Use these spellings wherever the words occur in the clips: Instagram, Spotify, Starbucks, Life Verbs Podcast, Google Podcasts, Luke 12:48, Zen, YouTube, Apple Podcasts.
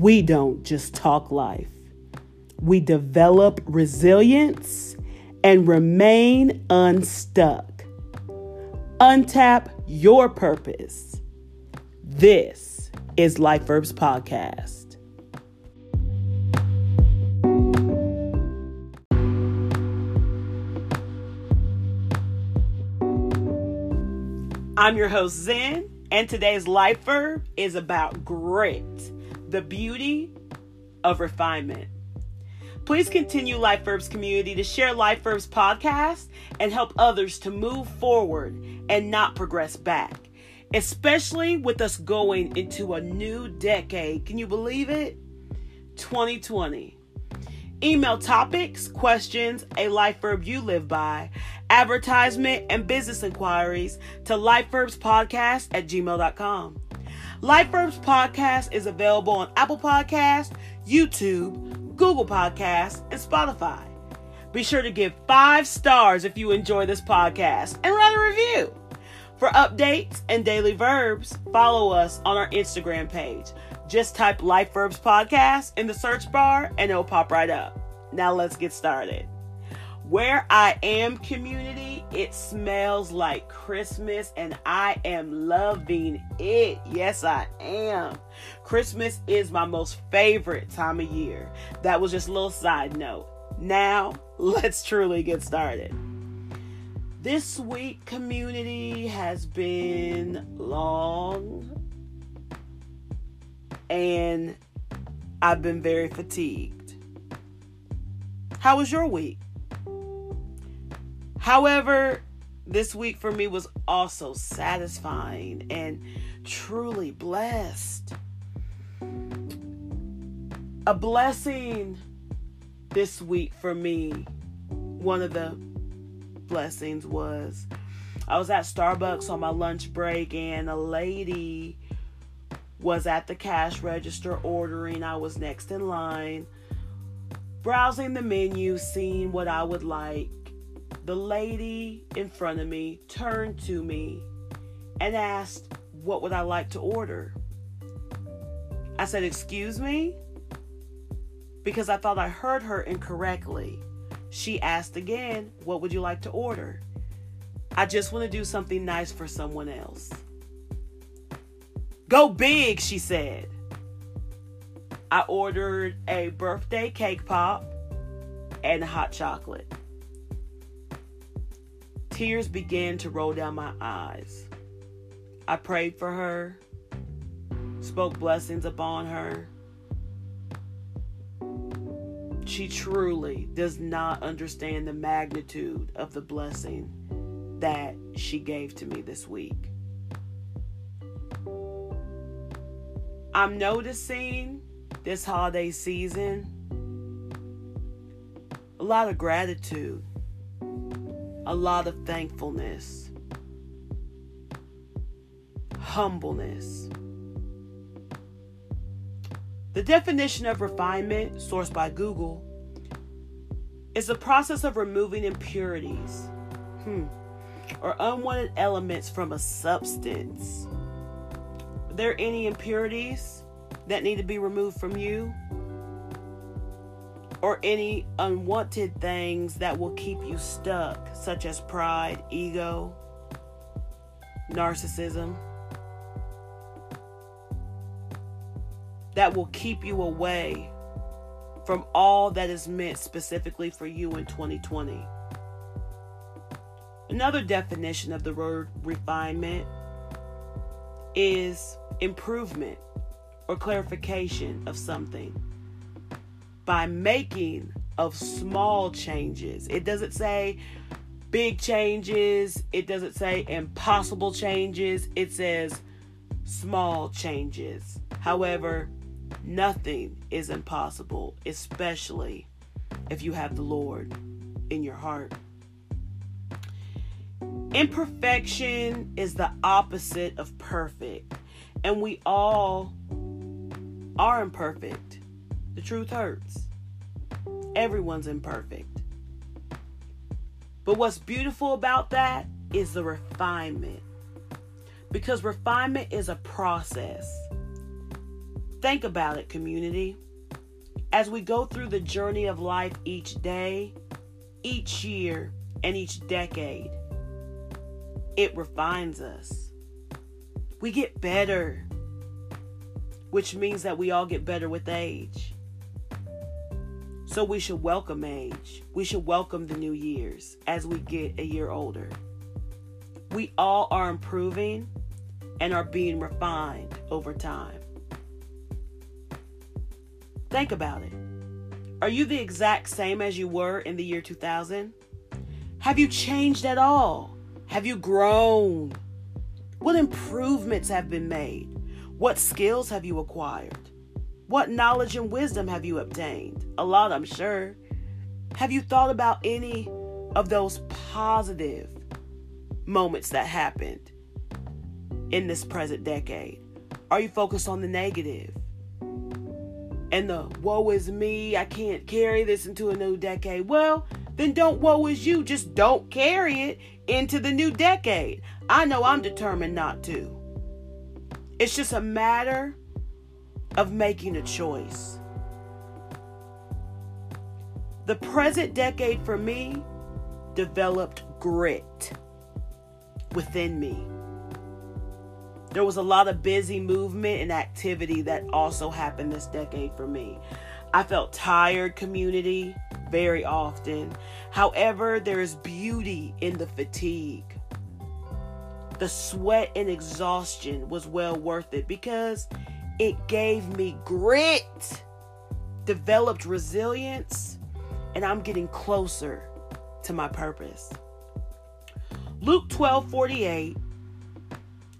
We don't just talk life. We develop resilience and remain unstuck. Untap your purpose. This is Life Verbs Podcast. I'm your host, Zen, and today's life verb is about grit, the beauty of refinement. Please continue Life Verbs community to share Life Verbs podcast and help others to move forward and not progress back, especially with us going into a new decade. Can you believe it? 2020. Email topics, questions, a life verb you live by, advertisement, and business inquiries to lifeverbspodcast@gmail.com. Life Verbs Podcast is available on Apple Podcasts, YouTube, Google Podcasts, and Spotify. Be sure to give 5 stars if you enjoy this podcast and write a review. For updates and daily verbs, follow us on our Instagram page. Just type Life Verbs Podcast in the search bar and it'll pop right up. Now let's get started. Where I am, community, it smells like Christmas and I am loving it. Yes, I am. Christmas is my most favorite time of year. That was just a little side note. Now let's truly get started. This week, community, has been long. And I've been very fatigued. How was your week? However, this week for me was also satisfying and truly blessed. A blessing this week for me, one of the blessings was I was at Starbucks on my lunch break and a lady was at the cash register ordering. I was next in line, browsing the menu, seeing what I would like. The lady in front of me turned to me and asked, what would I like to order? I said, excuse me? Because I thought I heard her incorrectly. She asked again, what would you like to order? I just want to do something nice for someone else. Go big, she said. I ordered a birthday cake pop and hot chocolate. Tears began to roll down my eyes. I prayed for her, spoke blessings upon her. She truly does not understand the magnitude of the blessing that she gave to me this week. I'm noticing this holiday season a lot of gratitude, a lot of thankfulness, humbleness. The definition of refinement, sourced by Google, is the process of removing impurities or unwanted elements from a substance. Are there any impurities that need to be removed from you? Or any unwanted things that will keep you stuck, such as pride, ego, narcissism, that will keep you away from all that is meant specifically for you in 2020. Another definition of the word refinement is improvement or clarification of something by making of small changes. It doesn't say big changes. It doesn't say impossible changes. It says small changes. However, nothing is impossible, especially if you have the Lord in your heart. Imperfection is the opposite of perfect, and we all are imperfect. The truth hurts. Everyone's imperfect. But what's beautiful about that is the refinement, because refinement is a process. Think about it, community. As we go through the journey of life each day, each year, and each decade, it refines us. We get better, which means that we all get better with age. So we should welcome age. We should welcome the new years as we get a year older. We all are improving and are being refined over time. Think about it. Are you the exact same as you were in the year 2000? Have you changed at all? Have you grown? What improvements have been made? What skills have you acquired? What knowledge and wisdom have you obtained? A lot, I'm sure. Have you thought about any of those positive moments that happened in this present decade? Are you focused on the negative and the woe is me, I can't carry this into a new decade? Well, then don't woe is you. Just don't carry it into the new decade. I know I'm determined not to. It's just a matter of making a choice. The present decade for me developed grit within me. There was a lot of busy movement and activity that also happened this decade for me. I felt tired, community, very often. However, there is beauty in the fatigue. The sweat and exhaustion was well worth it because it gave me grit, developed resilience, and I'm getting closer to my purpose. Luke 12:48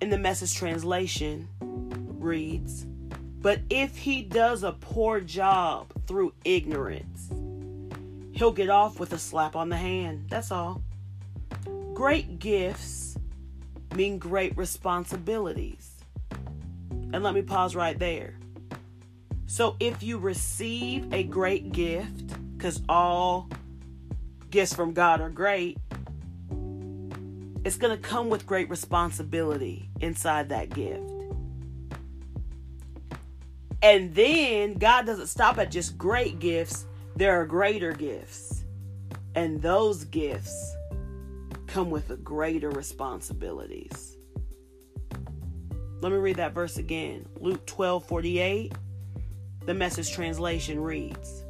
in the Message translation reads, "But if he does a poor job through ignorance, he'll get off with a slap on the hand." That's all. Great gifts mean great responsibilities. And let me pause right there. So if you receive a great gift, because all gifts from God are great, it's going to come with great responsibility inside that gift. And then God doesn't stop at just great gifts. There are greater gifts. And those gifts come with a greater responsibilities. Let me read that verse again. Luke 12:48, the Message translation reads,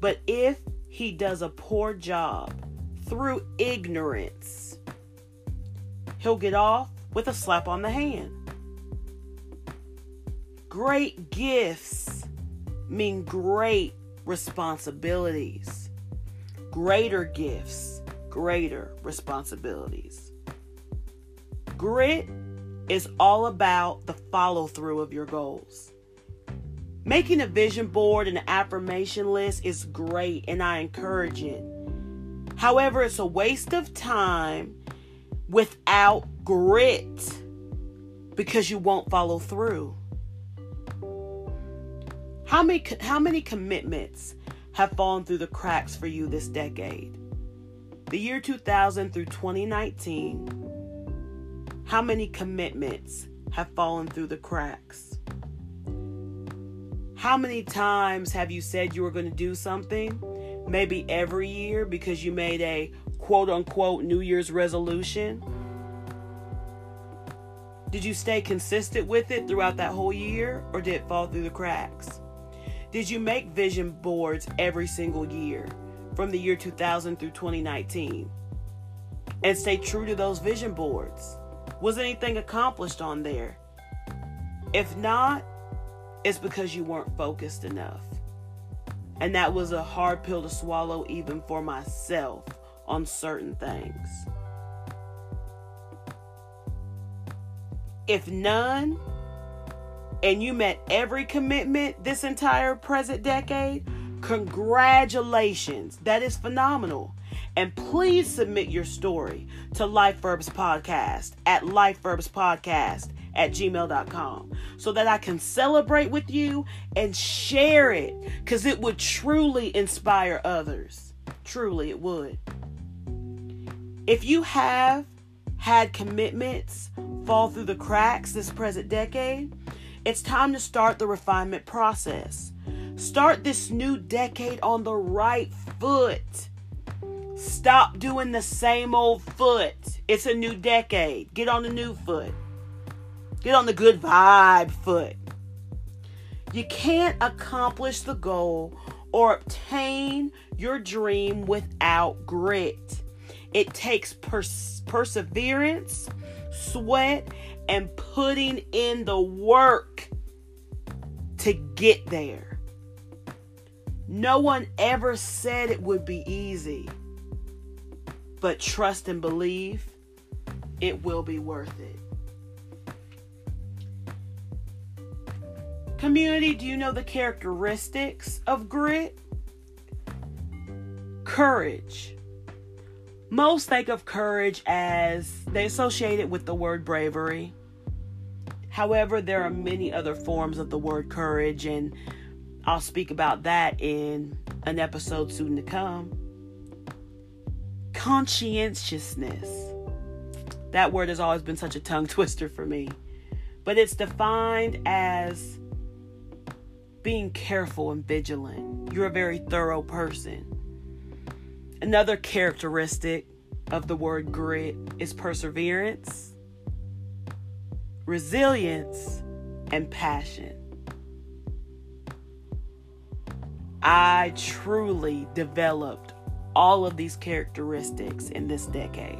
"But if he does a poor job through ignorance, he'll get off with a slap on the hand." Great gifts mean great responsibilities. Greater gifts, greater responsibilities. Grit is all about the follow-through of your goals. Making a vision board and an affirmation list is great, and I encourage it. However, it's a waste of time without grit because you won't follow through. How many commitments have fallen through the cracks for you this decade? The year 2000 through 2019, how many commitments have fallen through the cracks? How many times have you said you were going to do something? Maybe every year because you made a quote unquote New Year's resolution. Did you stay consistent with it throughout that whole year, or did it fall through the cracks? Did you make vision boards every single year from the year 2000 through 2019 and stay true to those vision boards? Was anything accomplished on there? If not, it's because you weren't focused enough. And that was a hard pill to swallow even for myself on certain things. If none, and you met every commitment this entire present decade, congratulations. That is phenomenal. And please submit your story to Life Verbs Podcast at lifeverbspodcast@gmail.com so that I can celebrate with you and share it, because it would truly inspire others. Truly, it would. If you have had commitments fall through the cracks this present decade, It's time to start the refinement process. Start this new decade on the right foot. Stop doing the same old foot. It's a new decade. Get on the new foot. Get on the good vibe foot. You can't accomplish the goal or obtain your dream without grit. It takes perseverance, sweat, and putting in the work to get there. No one ever said it would be easy, but trust and believe it will be worth it. Community, do you know the characteristics of grit? Courage. Most think of courage as they associate it with the word bravery. However, there are many other forms of the word courage, and I'll speak about that in an episode soon to come. Conscientiousness. That word has always been such a tongue twister for me, but it's defined as being careful and vigilant. You're a very thorough person. Another characteristic of the word grit is perseverance, resilience, and passion. I truly developed all of these characteristics in this decade.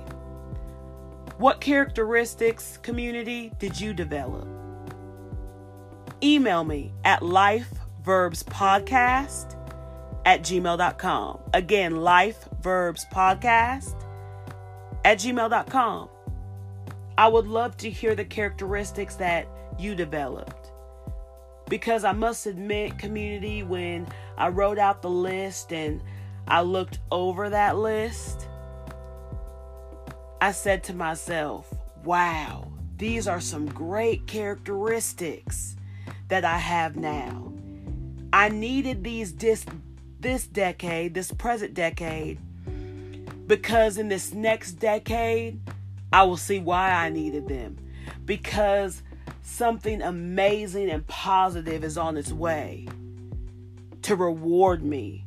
What characteristics, community, did you develop? Email me at lifeverbspodcast@gmail.com. Again, lifeverbspodcast@gmail.com. I would love to hear the characteristics that you developed, because I must admit, community, when I wrote out the list and I looked over that list, I said to myself, wow, these are some great characteristics that I have now. I needed these this present decade, because in this next decade, I will see why I needed them, because something amazing and positive is on its way to reward me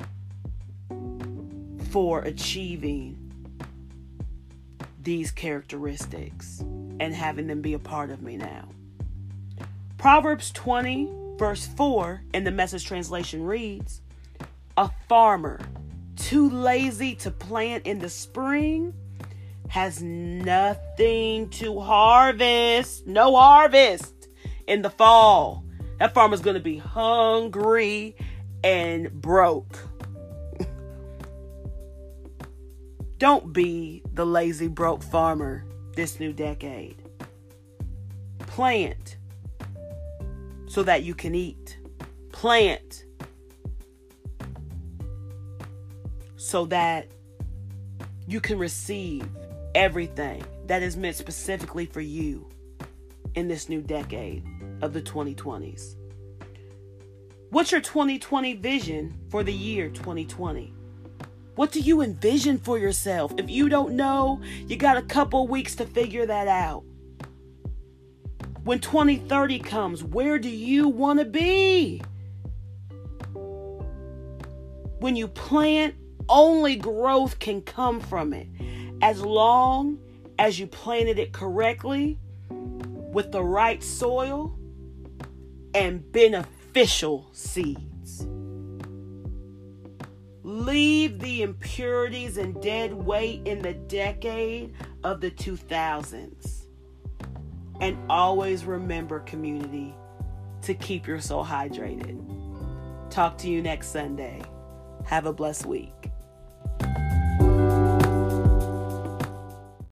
for achieving these characteristics and having them be a part of me now. Proverbs 20, verse 4 in the Message translation reads, "A farmer too lazy to plant in the spring has nothing to harvest." No harvest in the fall. That farmer's going to be hungry and broke. Don't be the lazy, broke farmer this new decade. Plant so that you can eat. Plant so that you can receive everything that is meant specifically for you in this new decade of the 2020s. What's your 2020 vision for the year 2020? What do you envision for yourself? If you don't know, you got a couple weeks to figure that out. When 2030 comes, where do you want to be? When you plant, only growth can come from it. As long as you planted it correctly, with the right soil, and beneficial seeds. Leave the impurities and dead weight in the decade of the 2000s. And always remember, community, to keep your soul hydrated. Talk to you next Sunday. Have a blessed week.